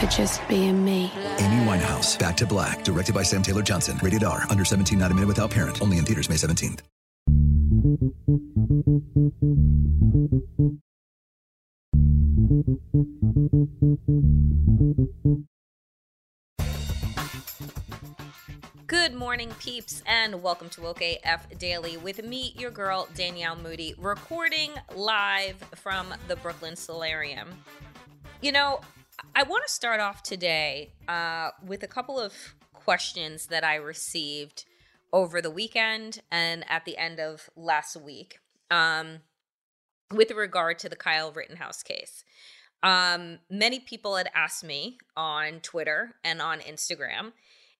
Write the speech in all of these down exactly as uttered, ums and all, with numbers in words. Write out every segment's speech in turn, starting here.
for just being me. Amy Winehouse, Back to Black, directed by Sam Taylor Johnson. Rated R, under seventeen, not admitted without parent. Only in theaters May seventeenth. Good morning, peeps, and welcome to Woke A F Daily with me, your girl, Danielle Moody, recording live from the Brooklyn Solarium. You know, I want to start off today uh, with a couple of questions that I received over the weekend and at the end of last week um, with regard to the Kyle Rittenhouse case. Um, many people had asked me on Twitter and on Instagram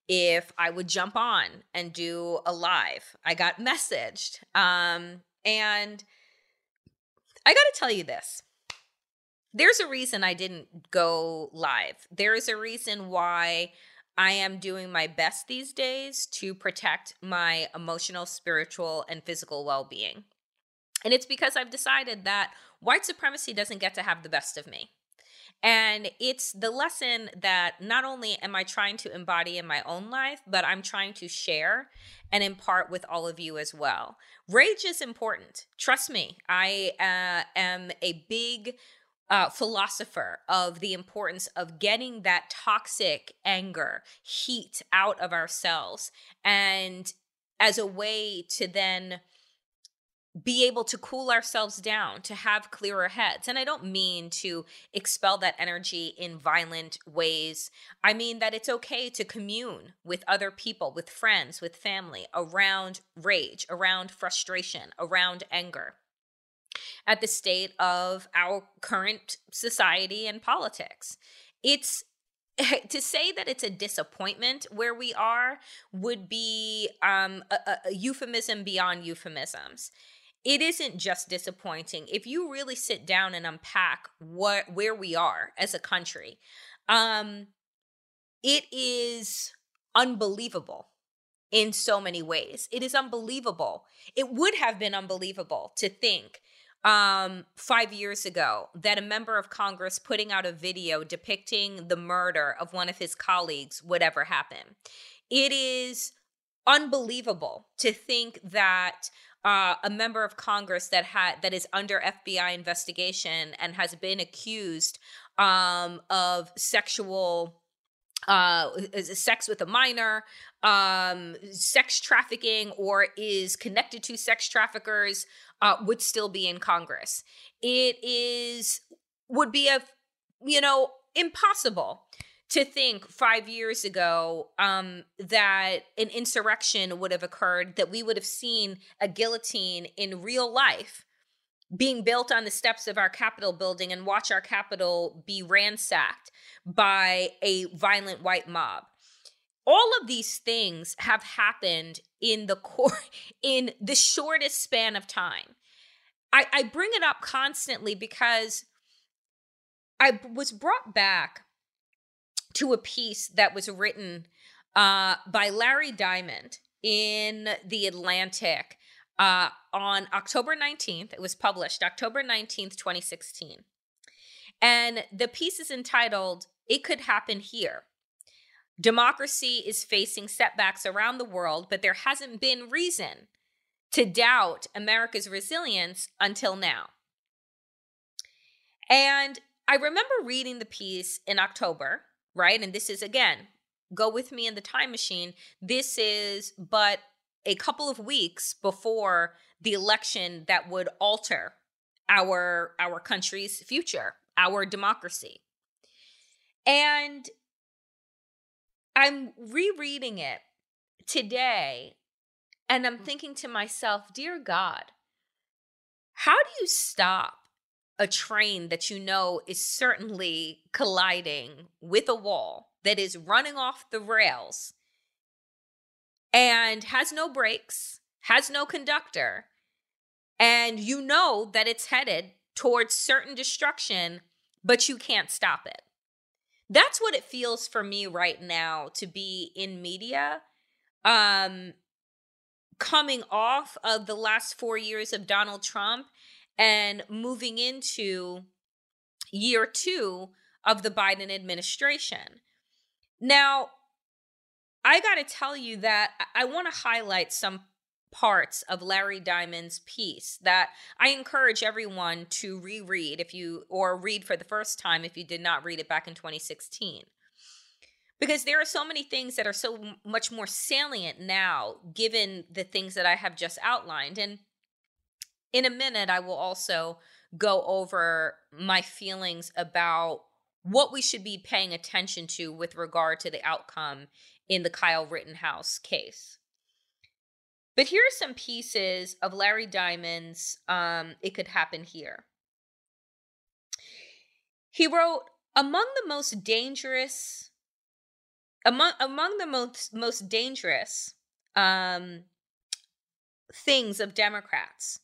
if I would jump on and do a live. I got messaged. Um, and I got to tell you this. There's a reason I didn't go live. There is a reason why I am doing my best these days to protect my emotional, spiritual, and physical well-being. And it's because I've decided that white supremacy doesn't get to have the best of me. And it's the lesson that not only am I trying to embody in my own life, but I'm trying to share and impart with all of you as well. Rage is important. Trust me, I uh, am a big... Uh, philosopher of the importance of getting that toxic anger, heat out of ourselves, and as a way to then be able to cool ourselves down, to have clearer heads. And I don't mean to expel that energy in violent ways. I mean that it's okay to commune with other people, with friends, with family, around rage, around frustration, around anger, at the state of our current society and politics. It's to say that it's a disappointment where we are would be um, a, a euphemism beyond euphemisms. It isn't just disappointing. If you really sit down and unpack what where we are as a country, um, it is unbelievable. In so many ways, it is unbelievable. It would have been unbelievable to think um, five years ago that a member of Congress putting out a video depicting the murder of one of his colleagues would ever happen. It is unbelievable to think that uh, a member of Congress that had that is under F B I investigation and has been accused um, of sexual Uh, is sex with a minor, um, sex trafficking, or is connected to sex traffickers, uh, would still be in Congress. It is, would be a, you know, impossible to think five years ago um, that an insurrection would have occurred, that we would have seen a guillotine in real life being built on the steps of our Capitol building and watch our Capitol be ransacked by a violent white mob. All of these things have happened in the cor- in the shortest span of time. I, I bring it up constantly because I was brought back to a piece that was written uh, by Larry Diamond in The Atlantic uh, on October nineteenth. It was published October nineteenth, twenty sixteen. And the piece is entitled, "It Could Happen Here. Democracy is facing setbacks around the world, but there hasn't been reason to doubt America's resilience until now." And I remember reading the piece in October, right? And this is, again, go with me in the time machine. This is but a couple of weeks before the election that would alter our, our country's future, our democracy. And I'm rereading it today, and I'm thinking to myself, dear God, how do you stop a train that you know is certainly colliding with a wall, that is running off the rails and has no brakes, has no conductor, and you know that it's headed towards certain destruction, but you can't stop it? That's what it feels for me right now to be in media, um, coming off of the last four years of Donald Trump and moving into year two of the Biden administration. Now, I got to tell you that I want to highlight some parts of Larry Diamond's piece that I encourage everyone to reread if you, or read for the first time if you did not read it back in twenty sixteen. Because there are so many things that are so much more salient now, given the things that I have just outlined. And in a minute, I will also go over my feelings about what we should be paying attention to with regard to the outcome in the Kyle Rittenhouse case. But here are some pieces of Larry Diamond's um, It Could Happen Here. He wrote, among the most dangerous, among, among the most, most dangerous um, things of Democrats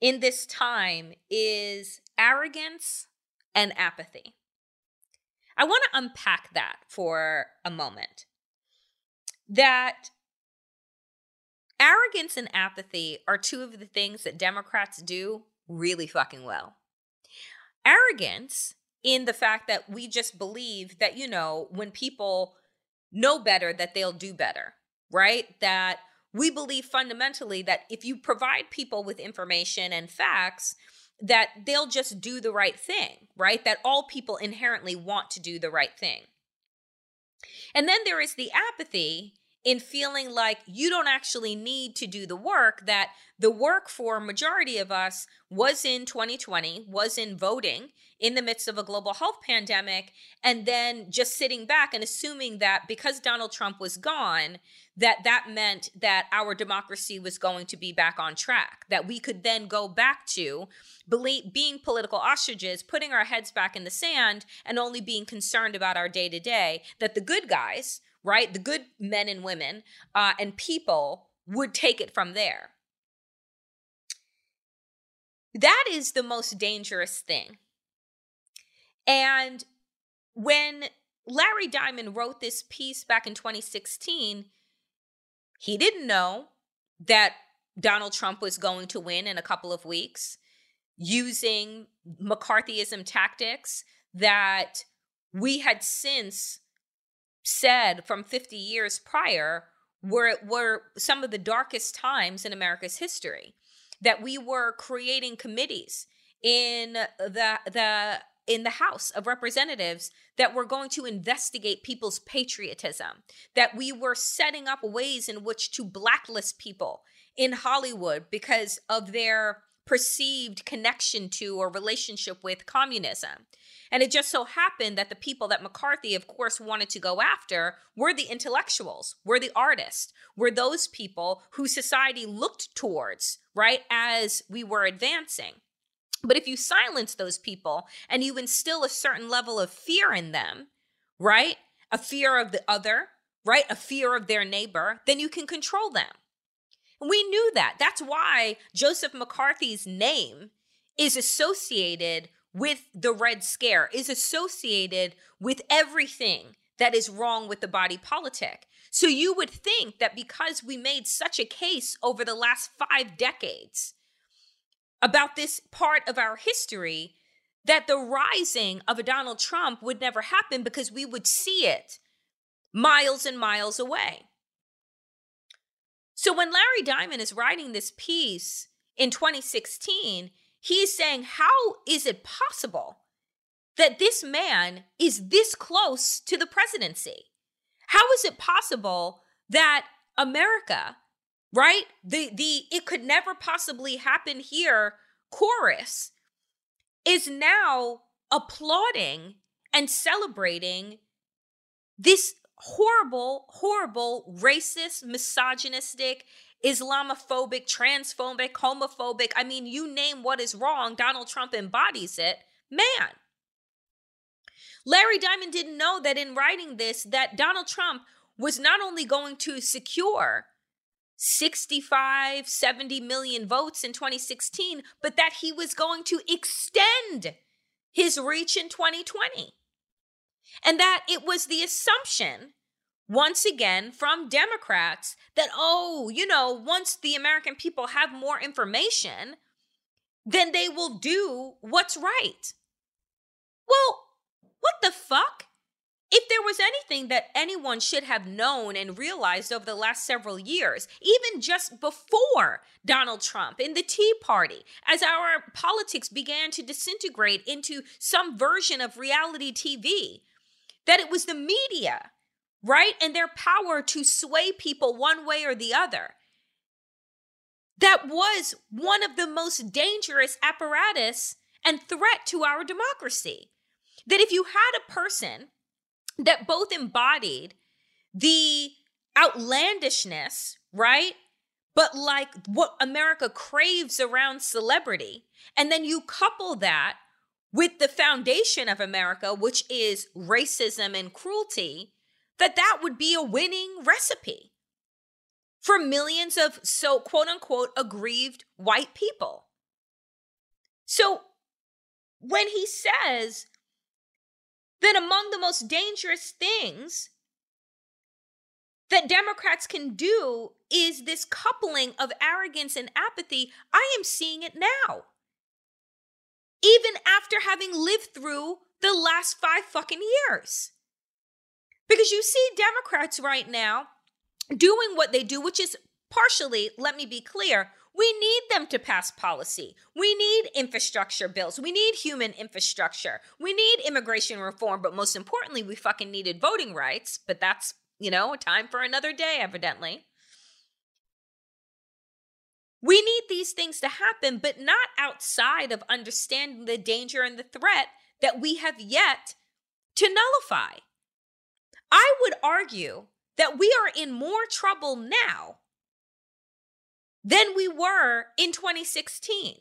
in this time is arrogance and apathy. I want to unpack that for a moment. That arrogance and apathy are two of the things that Democrats do really fucking well. Arrogance in the fact that we just believe that, you know, when people know better, that they'll do better, right? That we believe fundamentally that if you provide people with information and facts, that they'll just do the right thing, right? That all people inherently want to do the right thing. And then there is the apathy in feeling like you don't actually need to do the work, that the work for a majority of us was in twenty twenty, was in voting in the midst of a global health pandemic, and then just sitting back and assuming that because Donald Trump was gone, that that meant that our democracy was going to be back on track, that we could then go back to believe, being political ostriches, putting our heads back in the sand and only being concerned about our day-to-day, that the good guys, right? The good men and women uh, and people would take it from there. That is the most dangerous thing. And when Larry Diamond wrote this piece back in twenty sixteen, he didn't know that Donald Trump was going to win in a couple of weeks using McCarthyism tactics that we had since said from fifty years prior were, were some of the darkest times in America's history, that we were creating committees in the, the, in the House of Representatives that were going to investigate people's patriotism, that we were setting up ways in which to blacklist people in Hollywood because of their perceived connection to or relationship with communism. And it just so happened that the people that McCarthy, of course, wanted to go after were the intellectuals, were the artists, were those people who society looked towards, right, as we were advancing. But if you silence those people and you instill a certain level of fear in them, right, a fear of the other, right, a fear of their neighbor, then you can control them. And we knew that. That's why Joseph McCarthy's name is associated with the Red Scare, is associated with everything that is wrong with the body politic. So you would think that because we made such a case over the last five decades about this part of our history, that the rising of a Donald Trump would never happen because we would see it miles and miles away. So when Larry Diamond is writing this piece in twenty sixteen, he's saying, how is it possible that this man is this close to the presidency? How is it possible that America, right? The, the it could never possibly happen here chorus is now applauding and celebrating this horrible, horrible, racist, misogynistic, Islamophobic, transphobic, homophobic, I mean, you name what is wrong, Donald Trump embodies it, man. Larry Diamond didn't know that in writing this, that Donald Trump was not only going to secure sixty-five, seventy million votes in twenty sixteen, but that he was going to extend his reach in twenty twenty. And that it was the assumption, once again, from Democrats that, oh, you know, once the American people have more information, then they will do what's right. Well, what the fuck? If there was anything that anyone should have known and realized over the last several years, even just before Donald Trump in the Tea Party, as our politics began to disintegrate into some version of reality T V, that it was the media, right? And their power to sway people one way or the other. That was one of the most dangerous apparatus and threat to our democracy. That if you had a person that both embodied the outlandishness, right? But like what America craves around celebrity. And then you couple that with the foundation of America, which is racism and cruelty, that that would be a winning recipe for millions of so quote unquote aggrieved white people. So when he says that among the most dangerous things that Democrats can do is this coupling of arrogance and apathy, I am seeing it now. Even after having lived through the last five fucking years. Because you see Democrats right now doing what they do, which is partially, let me be clear, we need them to pass policy. We need infrastructure bills. We need human infrastructure. We need immigration reform. But most importantly, we fucking needed voting rights. But that's, you know, a time for another day, evidently. We need these things to happen, but not outside of understanding the danger and the threat that we have yet to nullify. I would argue that we are in more trouble now than we were in twenty sixteen.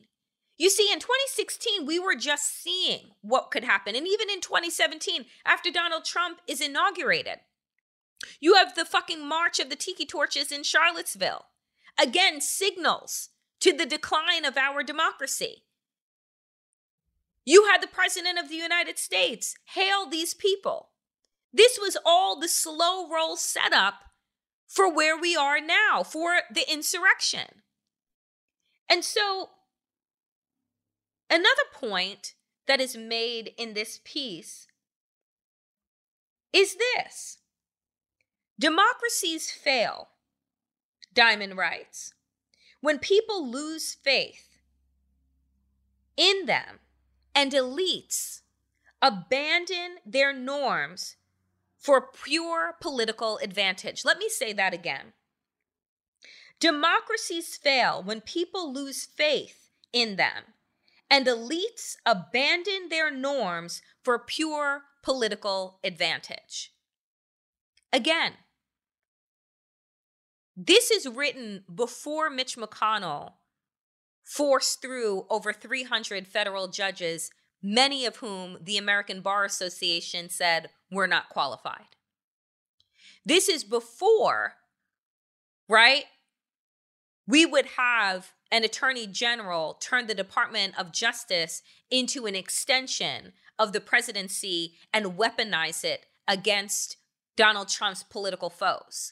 You see, in twenty sixteen, we were just seeing what could happen. And even in twenty seventeen, after Donald Trump is inaugurated, you have the fucking march of the tiki torches in Charlottesville. Again, signals to the decline of our democracy. You had the President of the United States hail these people. This was all the slow roll setup for where we are now, for the insurrection. And so another point that is made in this piece is this. Democracies fail, Diamond writes, when people lose faith in them and elites abandon their norms for pure political advantage. Let me say that again. Democracies fail when people lose faith in them and elites abandon their norms for pure political advantage. Again, this is written before Mitch McConnell forced through over three hundred federal judges, many of whom the American Bar Association said were not qualified. This is before, right, we would have an attorney general turn the Department of Justice into an extension of the presidency and weaponize it against Donald Trump's political foes.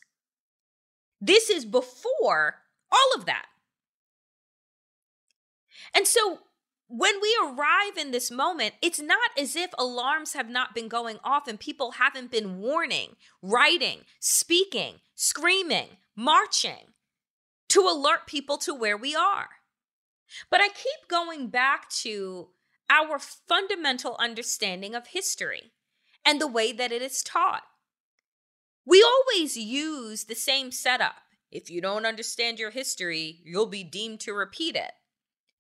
This is before all of that. And so when we arrive in this moment, it's not as if alarms have not been going off and people haven't been warning, writing, speaking, screaming, marching to alert people to where we are. But I keep going back to our fundamental understanding of history and the way that it is taught. We always use the same setup. If you don't understand your history, you'll be deemed to repeat it.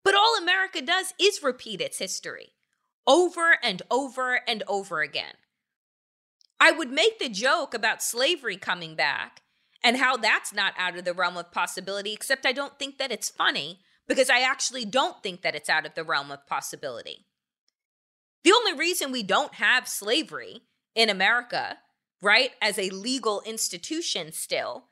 But all America does is repeat its history over and over and over again. I would make the joke about slavery coming back and how that's not out of the realm of possibility, except I don't think that it's funny because I actually don't think that it's out of the realm of possibility. The only reason we don't have slavery in America, right, as a legal institution still,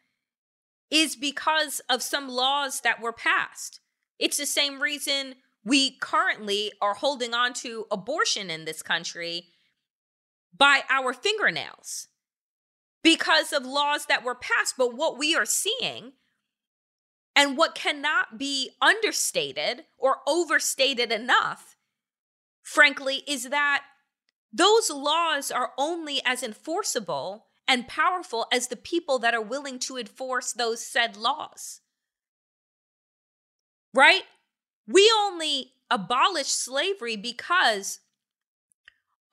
is because of some laws that were passed. It's the same reason we currently are holding on to abortion in this country by our fingernails because of laws that were passed. But what we are seeing and what cannot be understated or overstated enough, frankly, is that those laws are only as enforceable and powerful as the people that are willing to enforce those said laws. Right? We only abolished slavery because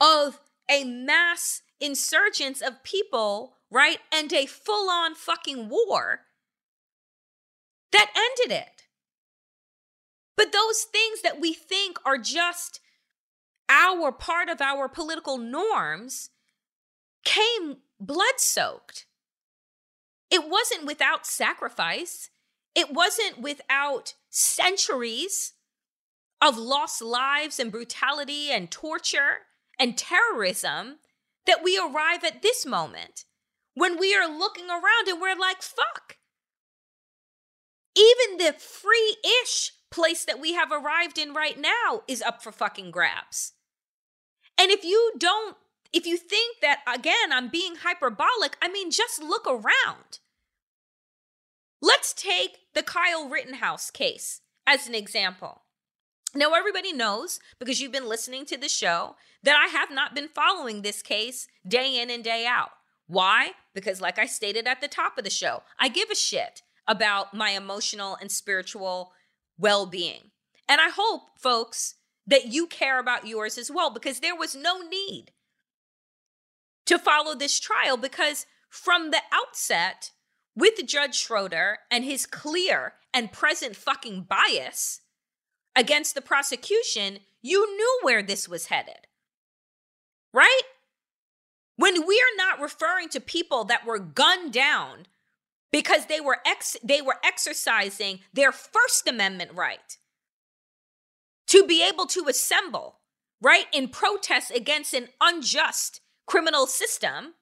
of a mass insurgence of people, right? And a full-on fucking war that ended it. But those things that we think are just our part of our political norms came blood-soaked. It wasn't without sacrifice. It wasn't without centuries of lost lives and brutality and torture and terrorism that we arrive at this moment when we are looking around and we're like, fuck. Even the free-ish place that we have arrived in right now is up for fucking grabs. And if you don't, if you think that, again, I'm being hyperbolic, I mean, just look around. Let's take the Kyle Rittenhouse case as an example. Now, everybody knows, because you've been listening to the show, that I have not been following this case day in and day out. Why? Because like I stated at the top of the show, I give a shit about my emotional and spiritual well-being. And I hope, folks, that you care about yours as well, because there was no need to follow this trial, because from the outset, with Judge Schroeder and his clear and present fucking bias against the prosecution, you knew where this was headed, right? When we're not referring to people that were gunned down because they were ex- they were exercising their First Amendment right to be able to assemble, right, in protest against an unjust criminal system,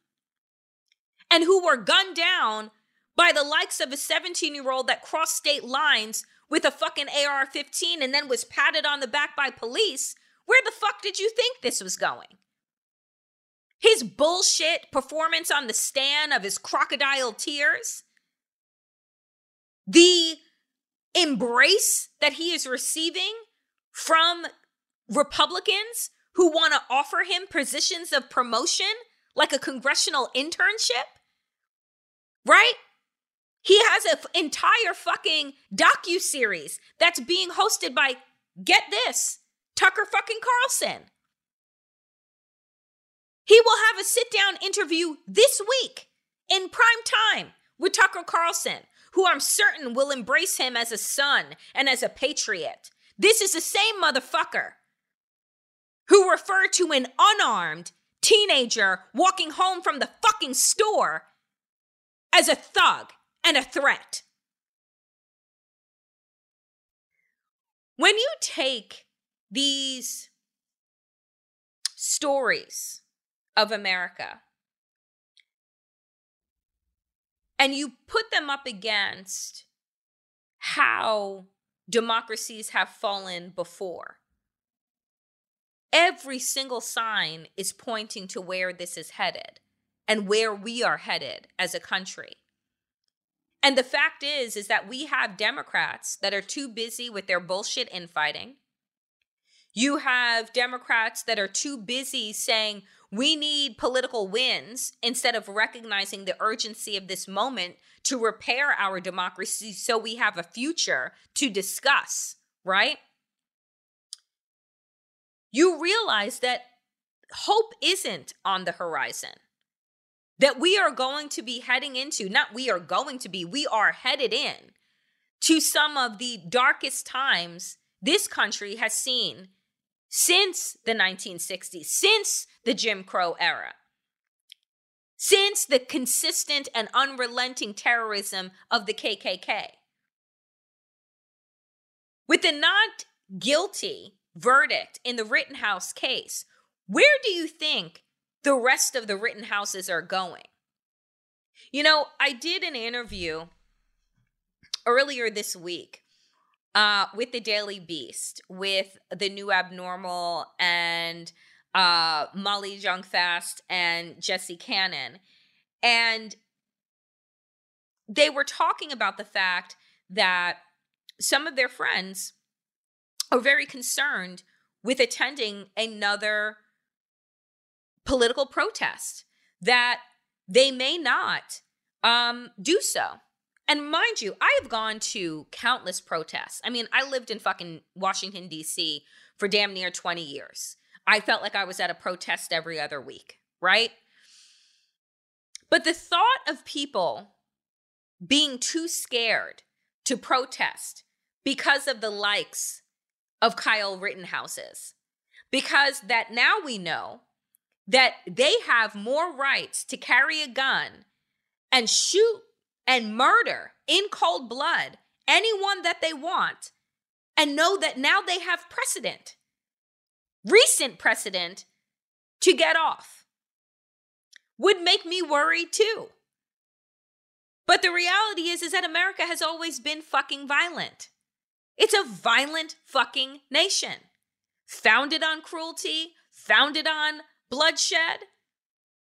and who were gunned down by the likes of a seventeen-year-old that crossed state lines with a fucking A R fifteen and then was patted on the back by police, where the fuck did you think this was going? His bullshit performance on the stand of his crocodile tears, the embrace that he is receiving from Republicans who want to offer him positions of promotion, like a congressional internship, right? He has an f- entire fucking docuseries that's being hosted by, get this, Tucker fucking Carlson. He will have a sit-down interview this week in prime time with Tucker Carlson, who I'm certain will embrace him as a son and as a patriot. This is the same motherfucker who referred to an unarmed teenager walking home from the fucking store as a thug and a threat. When you take these stories of America and you put them up against how democracies have fallen before, every single sign is pointing to where this is headed and where we are headed as a country. And the fact is, is that we have Democrats that are too busy with their bullshit infighting. You have Democrats that are too busy saying we need political wins instead of recognizing the urgency of this moment to repair our democracy so we have a future to discuss, right? You realize that hope isn't on the horizon. That we are going to be heading into, not we are going to be, we are headed in to some of the darkest times this country has seen since the nineteen sixties, since the Jim Crow era, since the consistent and unrelenting terrorism of the K K K. With the not guilty verdict in the Rittenhouse case, where do you think the rest of the Rittenhouses are going? You know, I did an interview earlier this week uh, with the Daily Beast, with The New Abnormal and uh, Molly Jungfast and Jesse Cannon. And they were talking about the fact that some of their friends are very concerned with attending another political protest, that they may not um, do so. And mind you, I have gone to countless protests. I mean, I lived in fucking Washington, D C for damn near twenty years. I felt like I was at a protest every other week, right? But the thought of people being too scared to protest because of the likes of Kyle Rittenhouse's, because that now we know that they have more rights to carry a gun and shoot and murder in cold blood anyone that they want, and know that now they have precedent, recent precedent, to get off, would make me worry too. But the reality is, is that America has always been fucking violent. It's a violent fucking nation, founded on cruelty, founded on bloodshed.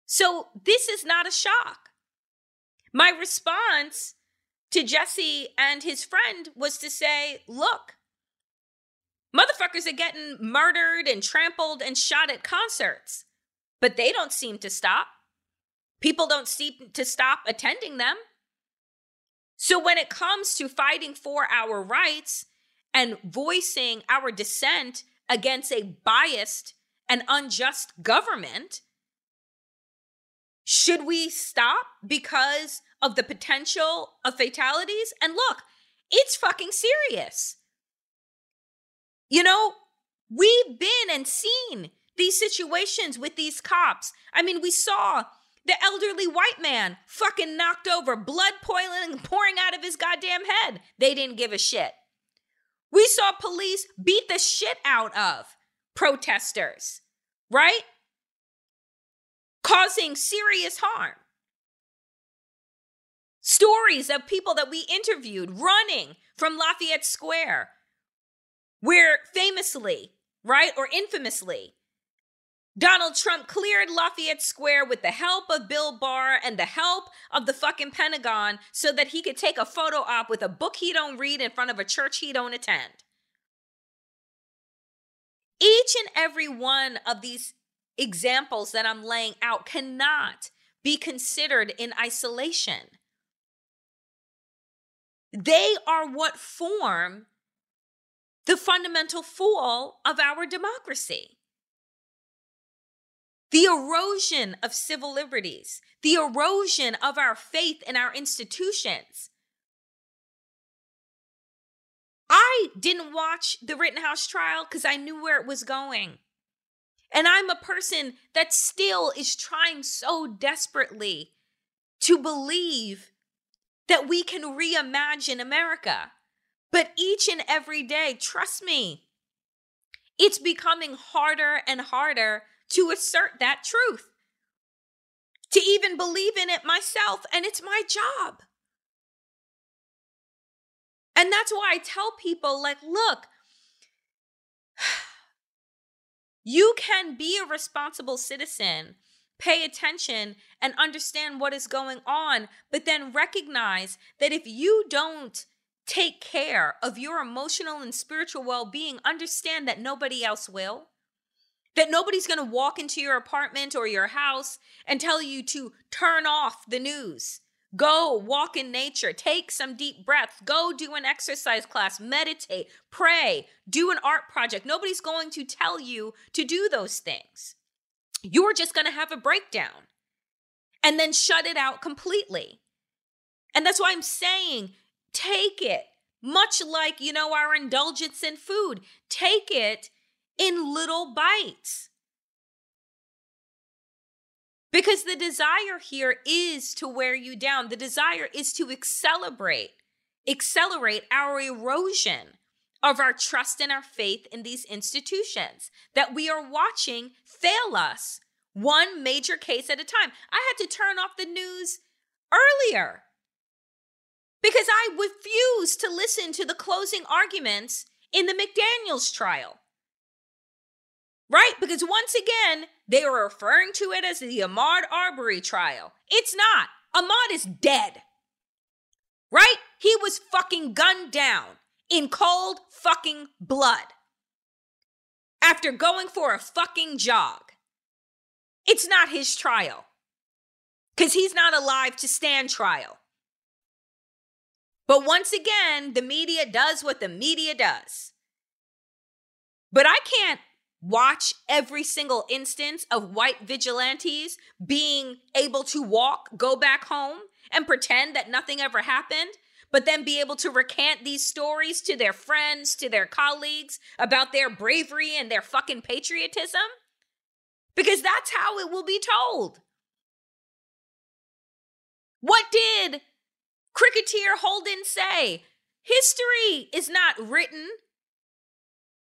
So this is not a shock. My response to Jesse and his friend was to say, look, motherfuckers are getting murdered and trampled and shot at concerts, but they don't seem to stop. People don't seem to stop attending them. So when it comes to fighting for our rights and voicing our dissent against a biased an unjust government, should we stop because of the potential of fatalities? And look, it's fucking serious. You know, we've been and seen these situations with these cops. I mean, we saw the elderly white man fucking knocked over, blood boiling, pouring out of his goddamn head. They didn't give a shit. We saw police beat the shit out of protesters, right? Causing serious harm. Stories of people that we interviewed running from Lafayette Square, where famously, right, or infamously, Donald Trump cleared Lafayette Square with the help of Bill Barr and the help of the fucking Pentagon so that he could take a photo op with a book he don't read in front of a church he don't attend. Each and every one of these examples that I'm laying out cannot be considered in isolation. They are what form the fundamental fall of our democracy. The erosion of civil liberties, the erosion of our faith in our institutions. I didn't watch the Rittenhouse trial because I knew where it was going. And I'm a person that still is trying so desperately to believe that we can reimagine America. But each and every day, trust me, it's becoming harder and harder to assert that truth, to even believe in it myself, and it's my job. And that's why I tell people, like, look, you can be a responsible citizen pay attention and understand what is going on, but then recognize that if you don't take care of your emotional and spiritual well-being, understand that nobody else will. That nobody's going to walk into your apartment or your house and tell you to turn off the news. Go walk in nature, take some deep breaths, go do an exercise class, meditate, pray, do an art project. Nobody's going to tell you to do those things. You're just going to have a breakdown and then shut it out completely. And that's why I'm saying take it, much like, you know, our indulgence in food, take it in little bites. Because the desire here is to wear you down. The desire is to accelerate, accelerate our erosion of our trust and our faith in these institutions that we are watching fail us one major case at a time. I had to turn off the news earlier because I refused to listen to the closing arguments in the McDaniels trial. Right? Because once again, they were referring to it as the Ahmaud Arbery trial. It's not. Ahmaud is dead. Right? He was fucking gunned down in cold fucking blood after going for a fucking jog. It's not his trial because he's not alive to stand trial. But once again, the media does what the media does. But I can't watch every single instance of white vigilantes being able to walk, go back home, and pretend that nothing ever happened, but then be able to recant these stories to their friends, to their colleagues, about their bravery and their fucking patriotism, because that's how it will be told. What did cricketer Holden say? History is not written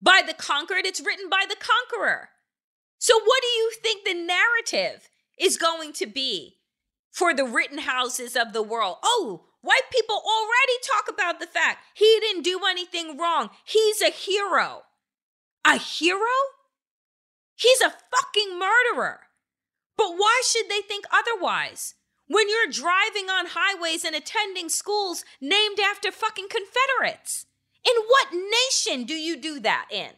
by the conquered, it's written by the conqueror. So what do you think the narrative is going to be for the Rittenhouses of the world? Oh, white people already talk about the fact he didn't do anything wrong. He's a hero. A hero? He's a fucking murderer. But why should they think otherwise? When you're driving on highways and attending schools named after fucking Confederates. In what nation do you do that in?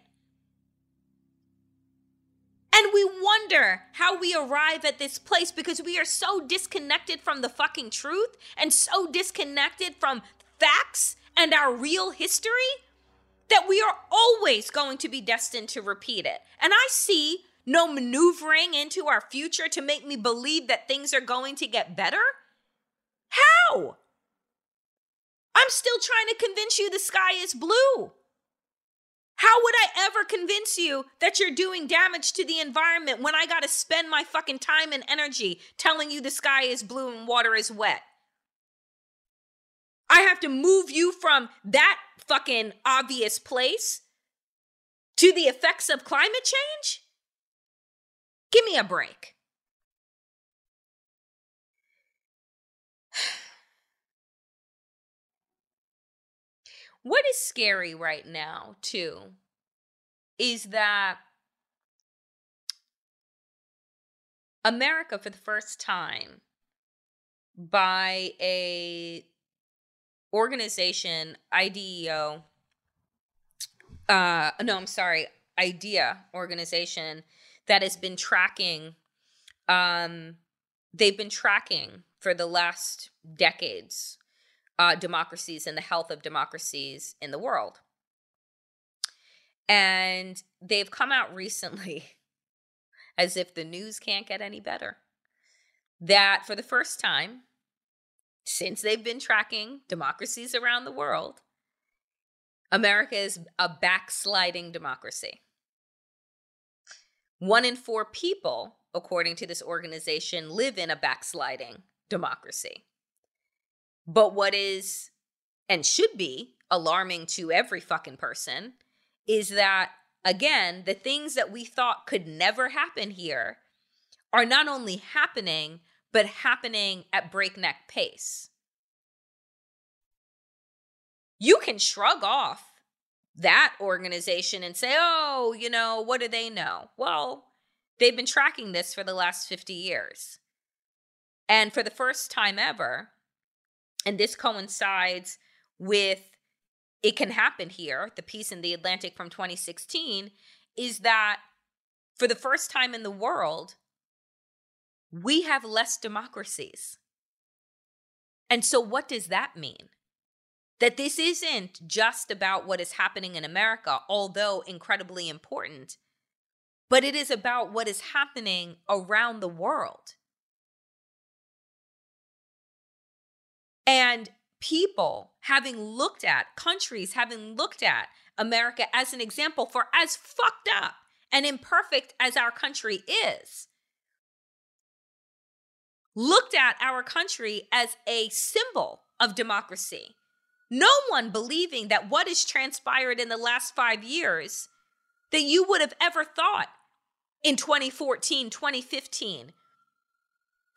And we wonder how we arrive at this place because we are so disconnected from the fucking truth and so disconnected from facts and our real history that we are always going to be destined to repeat it. And I see no maneuvering into our future to make me believe that things are going to get better. How? I'm still trying to convince you the sky is blue. How would I ever convince you that you're doing damage to the environment when I gotta spend my fucking time and energy telling you the sky is blue and water is wet? I have to move you from that fucking obvious place to the effects of climate change? Give me a break. What is scary right now, too, is that America, for the first time, by a organization, IDEO, uh, no, I'm sorry, IDEA organization that has been tracking, um, they've been tracking for the last decades, Uh, democracies and the health of democracies in the world. And they've come out recently, as if the news can't get any better, that for the first time, since they've been tracking democracies around the world, America is a backsliding democracy. One in four people, according to this organization, live in a backsliding democracy. But what is, and should be, alarming to every fucking person is that, again, the things that we thought could never happen here are not only happening, but happening at breakneck pace. You can shrug off that organization and say, oh, you know, what do they know? Well, They've been tracking this for the last fifty years. And for the first time ever, and this coincides with It Can Happen Here, the piece in The Atlantic from twenty sixteen, is that for the first time in the world, we have less democracies. And so what does that mean? That this isn't just about what is happening in America, although incredibly important, but it is about what is happening around the world. And people having looked at, countries having looked at America as an example for as fucked up and imperfect as our country is, looked at our country as a symbol of democracy. No one believing that what has transpired in the last five years that you would have ever thought in twenty fourteen, twenty fifteen,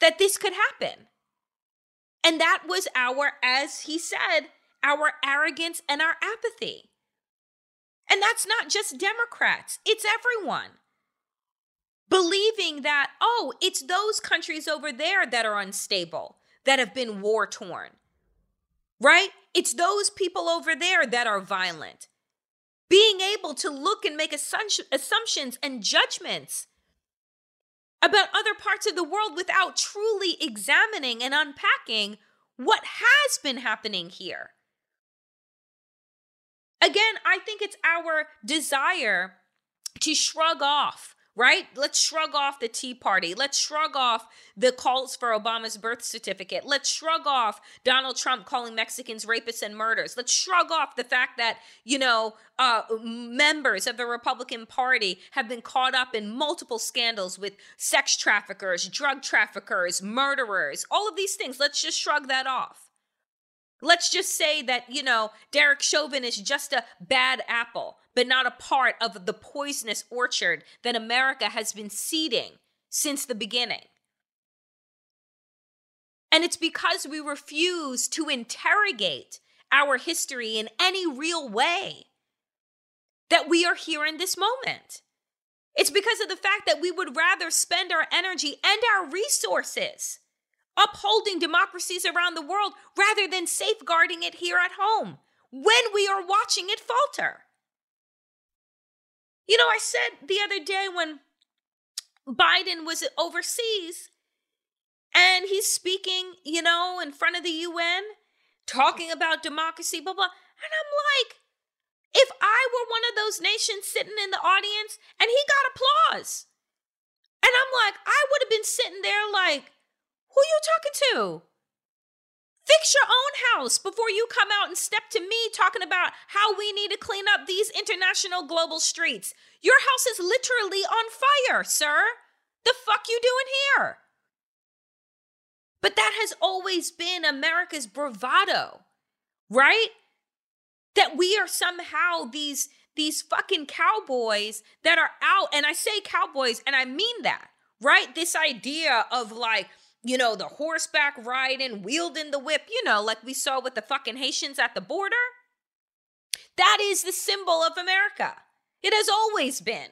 that this could happen. And that was our, as he said, our arrogance and our apathy. And that's not just Democrats, it's everyone. Believing that, oh, it's those countries over there that are unstable, that have been war-torn, right? It's those people over there that are violent. Being able to look and make assumptions and judgments about other parts of the world without truly examining and unpacking what has been happening here. Again, I think it's our desire to shrug off, right? Let's shrug off the Tea Party. Let's shrug off the calls for Obama's birth certificate. Let's shrug off Donald Trump calling Mexicans rapists and murderers. Let's shrug off the fact that, you know, uh, members of the Republican Party have been caught up in multiple scandals with sex traffickers, drug traffickers, murderers, all of these things. Let's just shrug that off. Let's just say that, you know, Derek Chauvin is just a bad apple, but not a part of the poisonous orchard that America has been seeding since the beginning. And it's because we refuse to interrogate our history in any real way that we are here in this moment. It's because of the fact that we would rather spend our energy and our resources upholding democracies around the world rather than safeguarding it here at home when we are watching it falter. You know, I said the other day when Biden was overseas and he's speaking, you know, in front of the U N, talking about democracy, blah, blah. And I'm like, if I were one of those nations sitting in the audience and he got applause, and I'm like, I would have been sitting there like, who are you talking to? Fix your own house before you come out and step to me talking about how we need to clean up these international global streets. Your house is literally on fire, sir. The fuck you doing here? But that has always been America's bravado, right? That we are somehow these, these fucking cowboys that are out, and I say cowboys, and I mean that, right? This idea of like, you know, the horseback riding, wielding the whip, you know, like we saw with the fucking Haitians at the border. That is the symbol of America. It has always been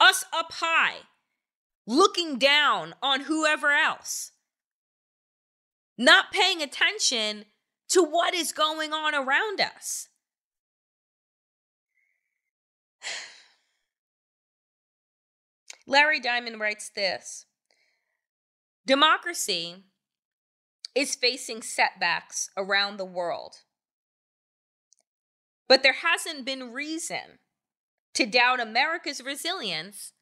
us up high, looking down on whoever else, not paying attention to what is going on around us. Larry Diamond writes this. Democracy is facing setbacks around the world, but there hasn't been reason to doubt America's resilience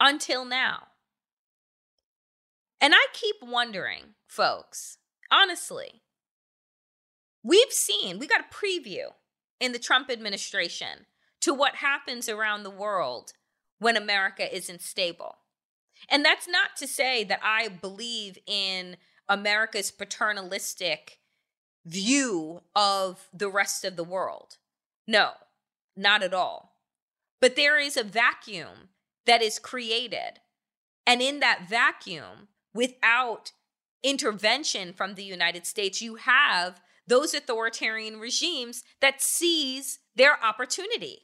until now. And I keep wondering, folks, honestly, we've seen, we got a preview in the Trump administration to what happens around the world when America isn't stable. And that's not to say that I believe in America's paternalistic view of the rest of the world. No, not at all. But there is a vacuum that is created. And in that vacuum, without intervention from the United States, you have those authoritarian regimes that seize their opportunity.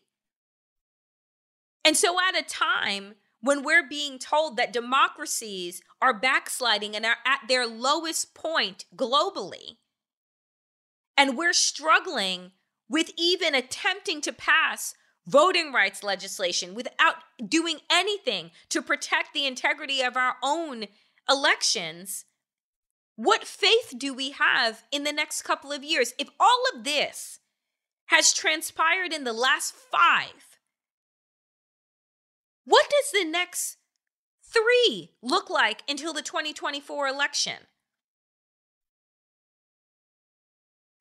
And so at a time when we're being told that democracies are backsliding and are at their lowest point globally, and we're struggling with even attempting to pass voting rights legislation without doing anything to protect the integrity of our own elections, what faith do we have in the next couple of years? If all of this has transpired in the last five, what does the next three look like until the twenty twenty-four election?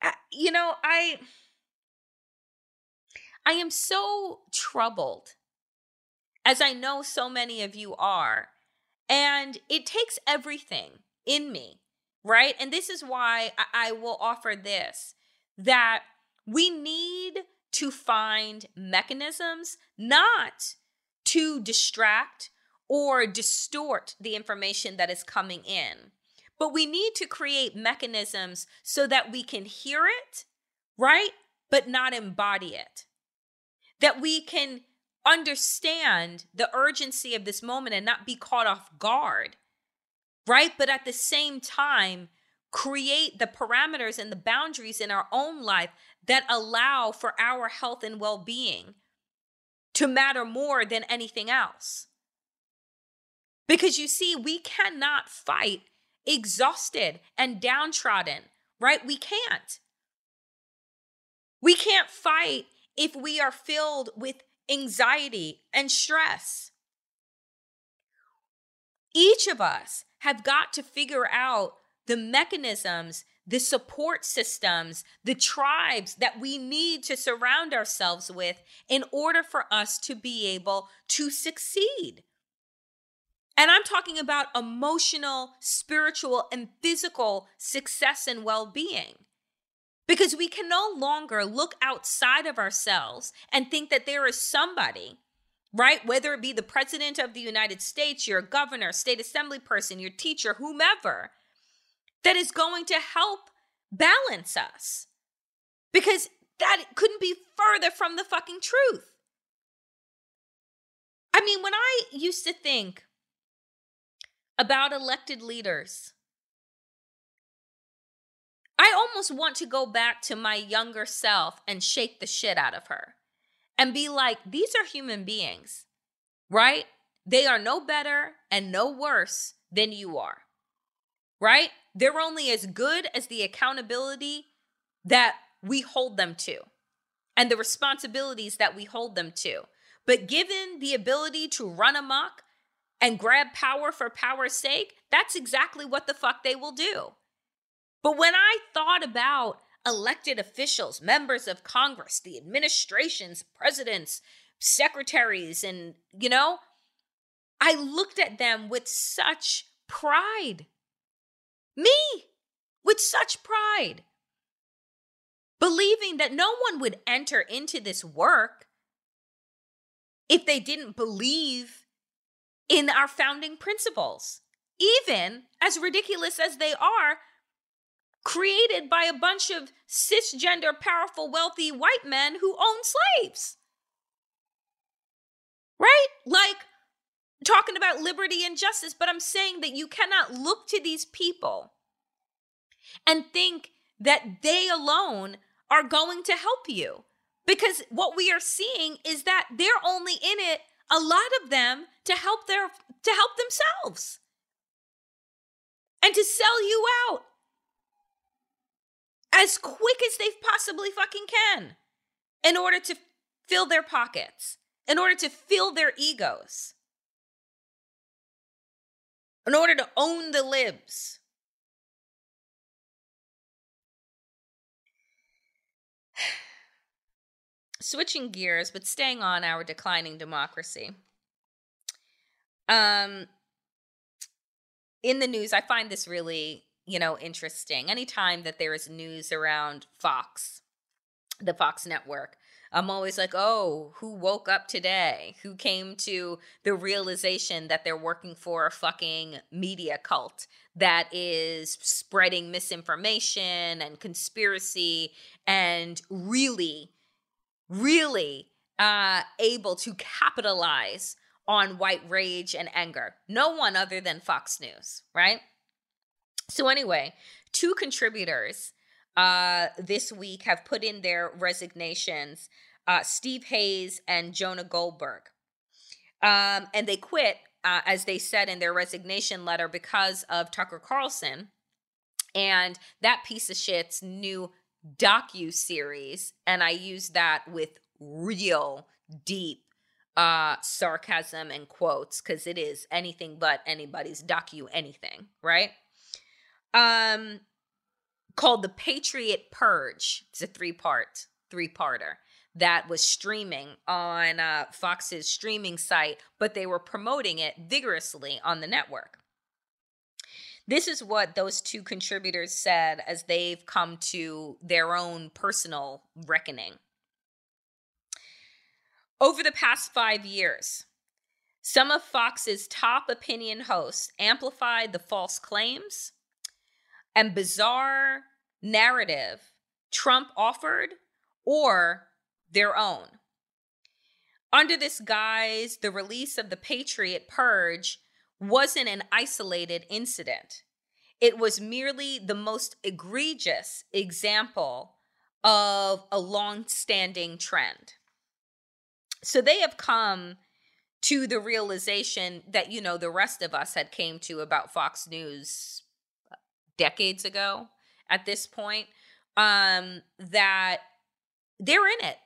I, you know, I... I am so troubled, as I know so many of you are, and it takes everything in me, right? And this is why I will offer this, that we need to find mechanisms not to distract or distort the information that is coming in, but we need to create mechanisms so that we can hear it, right? But not embody it. That we can understand the urgency of this moment and not be caught off guard, right? But at the same time, create the parameters and the boundaries in our own life that allow for our health and well-being to matter more than anything else. Because you see, we cannot fight exhausted and downtrodden, right? We can't. We can't fight if we are filled with anxiety and stress. Each of us have got to figure out the mechanisms, the support systems, the tribes that we need to surround ourselves with in order for us to be able to succeed. And I'm talking about emotional, spiritual, and physical success and well-being. Because we can no longer look outside of ourselves and think that there is somebody, right? Whether it be the president of the United States, your governor, state assembly person, your teacher, whomever, that is going to help balance us. Because that couldn't be further from the fucking truth. I mean, when I used to think about elected leaders, I almost want to go back to my younger self and shake the shit out of her and be like, these are human beings, right? They are no better and no worse than you are, right? They're only as good as the accountability that we hold them to and the responsibilities that we hold them to. But given the ability to run amok and grab power for power's sake, that's exactly what the fuck they will do. But when I thought about elected officials, members of Congress, the administrations, presidents, secretaries, and, you know, I looked at them with such pride. Me, with such pride. Believing that no one would enter into this work if they didn't believe in our founding principles, even as ridiculous as they are, created by a bunch of cisgender, powerful, wealthy white men who own slaves, right? Like, talking about liberty and justice, but I'm saying that you cannot look to these people and think that they alone are going to help you, because what we are seeing is that they're only in it, a lot of them, to help their, to help themselves and to sell you out as quick as they possibly fucking can in order to fill their pockets, in order to fill their egos, in order to own the libs. Switching gears, but staying on our declining democracy. Um, in the news, I find this really, you know, interesting. Anytime that there is news around Fox, the Fox network, I'm always like, oh, who woke up today? Who came to the realization that they're working for a fucking media cult that is spreading misinformation and conspiracy and really, really uh, able to capitalize on white rage and anger. No one other than Fox News, right? So anyway, two contributors uh, this week have put in their resignations, uh, Steve Hayes and Jonah Goldberg. Um, and they quit, uh, as they said in their resignation letter, because of Tucker Carlson and that piece of shit's new docu-series. And I use that with real deep uh, sarcasm and quotes, because it is anything but anybody's docu-anything, right? Um, called The Patriot Purge. It's a three-part, three-parter that was streaming on uh, Fox's streaming site, but they were promoting it vigorously on the network. This is what those two contributors said as they've come to their own personal reckoning. Over the past five years, some of Fox's top opinion hosts amplified the false claims and bizarre narrative Trump offered or their own. Under this guise, the release of the Patriot Purge wasn't an isolated incident. It was merely the most egregious example of a long-standing trend. So they have come to the realization that, you know, the rest of us had came to about Fox News decades ago at this point, um, that they're in it.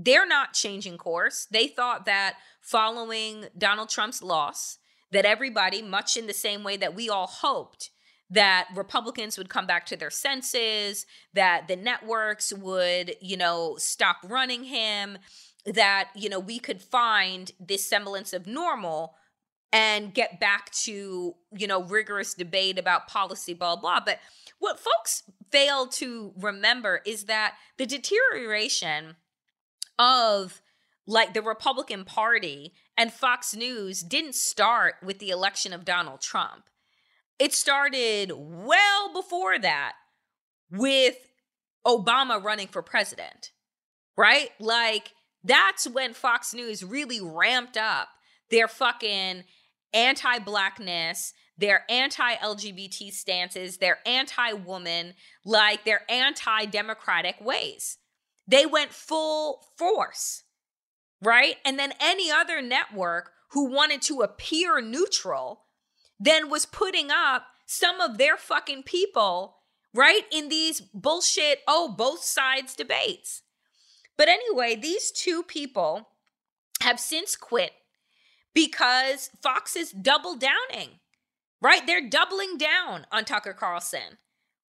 They're not changing course. They thought that following Donald Trump's loss, that everybody, much in the same way that we all hoped, that Republicans would come back to their senses, that the networks would, you know, stop running him, that, you know, we could find this semblance of normal and get back to, you know, rigorous debate about policy, blah, blah. But what folks fail to remember is that the deterioration of, like, the Republican Party and Fox News didn't start with the election of Donald Trump. It started well before that with Obama running for president, right? Like, that's when Fox News really ramped up their fucking anti-blackness, their anti-L G B T stances, their anti-woman, like their anti-democratic ways. They went full force, right? And then any other network who wanted to appear neutral then was putting up some of their fucking people, right, in these bullshit, oh, both sides debates. But anyway, these two people have since quit because Fox is double downing, right? They're doubling down on Tucker Carlson,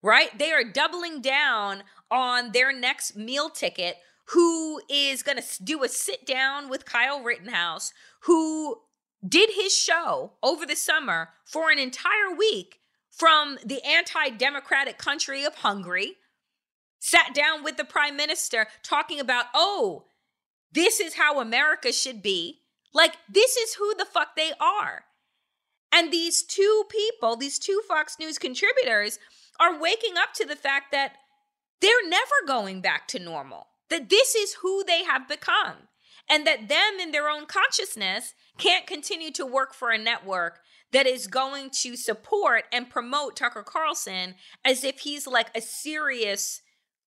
right? They are doubling down on their next meal ticket, who is going to do a sit down with Kyle Rittenhouse, who did his show over the summer for an entire week from the anti-democratic country of Hungary, sat down with the prime minister talking about, oh, this is how America should be. Like, this is who the fuck they are. And these two people, these two Fox News contributors, are waking up to the fact that they're never going back to normal, that this is who they have become, and that them in their own consciousness can't continue to work for a network that is going to support and promote Tucker Carlson as if he's like a serious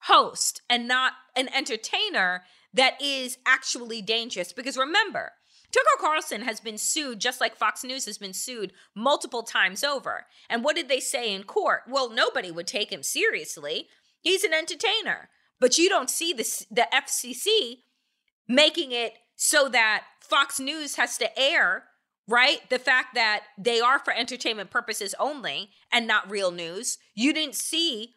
host and not an entertainer that is actually dangerous. Because remember, Tucker Carlson has been sued, just like Fox News has been sued multiple times over. And what did they say in court? Well, nobody would take him seriously. He's an entertainer. But you don't see the, the F C C making it so that Fox News has to air, right, the fact that they are for entertainment purposes only and not real news. You didn't see,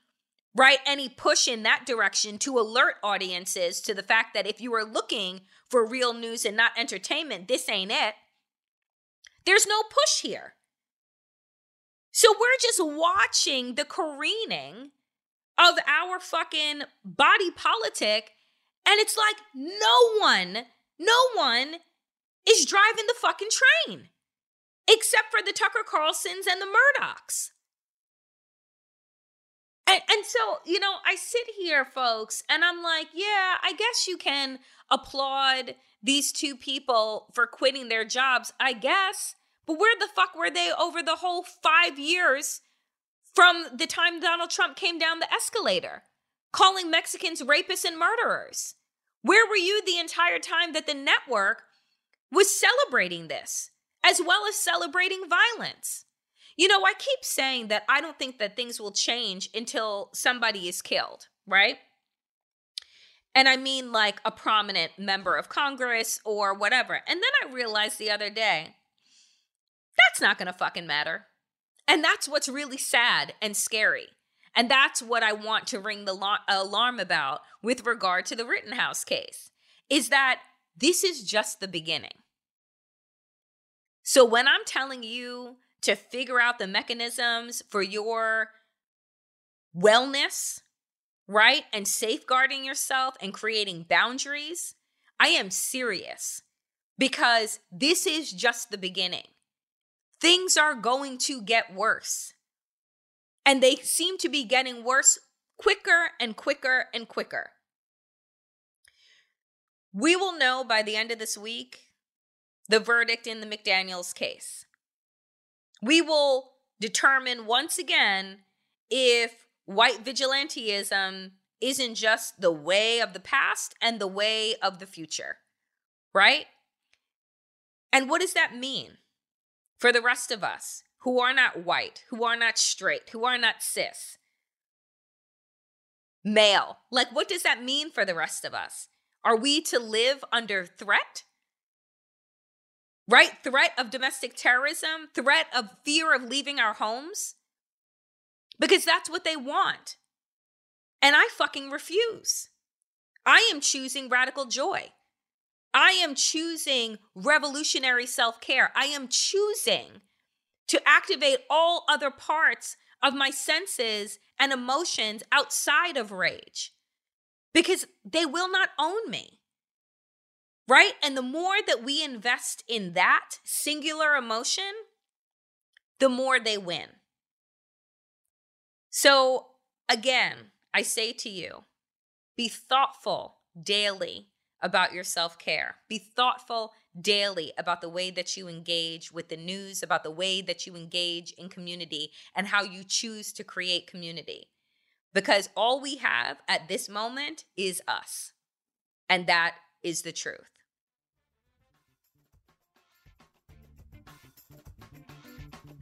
right, any push in that direction to alert audiences to the fact that if you are looking for real news and not entertainment, this ain't it. There's no push here. So we're just watching the careening of our fucking body politic, and it's like no one, no one is driving the fucking train except for the Tucker Carlsons and the Murdochs. And, and so, you know, I sit here, folks, and I'm like, yeah, I guess you can applaud these two people for quitting their jobs, I guess. But where the fuck were they over the whole five years from the time Donald Trump came down the escalator, calling Mexicans rapists and murderers? Where were you the entire time that the network was celebrating this, as well as celebrating violence? You know, I keep saying that I don't think that things will change until somebody is killed, right? And I mean like a prominent member of Congress or whatever. And then I realized the other day, that's not going to fucking matter. And that's what's really sad and scary. And that's what I want to ring the alarm about with regard to the Rittenhouse case, is that this is just the beginning. So when I'm telling you to figure out the mechanisms for your wellness, right? And safeguarding yourself and creating boundaries, I am serious, because this is just the beginning. Things are going to get worse. And they seem to be getting worse quicker and quicker and quicker. We will know by the end of this week the verdict in the McDaniels case. We will determine once again if white vigilantism isn't just the way of the past and the way of the future, right? And what does that mean for the rest of us who are not white, who are not straight, who are not cis, male? Like, what does that mean for the rest of us? Are we to live under threat? Right? Threat of domestic terrorism, threat of fear of leaving our homes, because that's what they want. And I fucking refuse. I am choosing radical joy. I am choosing revolutionary self-care. I am choosing to activate all other parts of my senses and emotions outside of rage, because they will not own me. Right? And the more that we invest in that singular emotion, the more they win. So again, I say to you, be thoughtful daily about your self-care. Be thoughtful daily about the way that you engage with the news, about the way that you engage in community, and how you choose to create community. Because all we have at this moment is us. And that is the truth.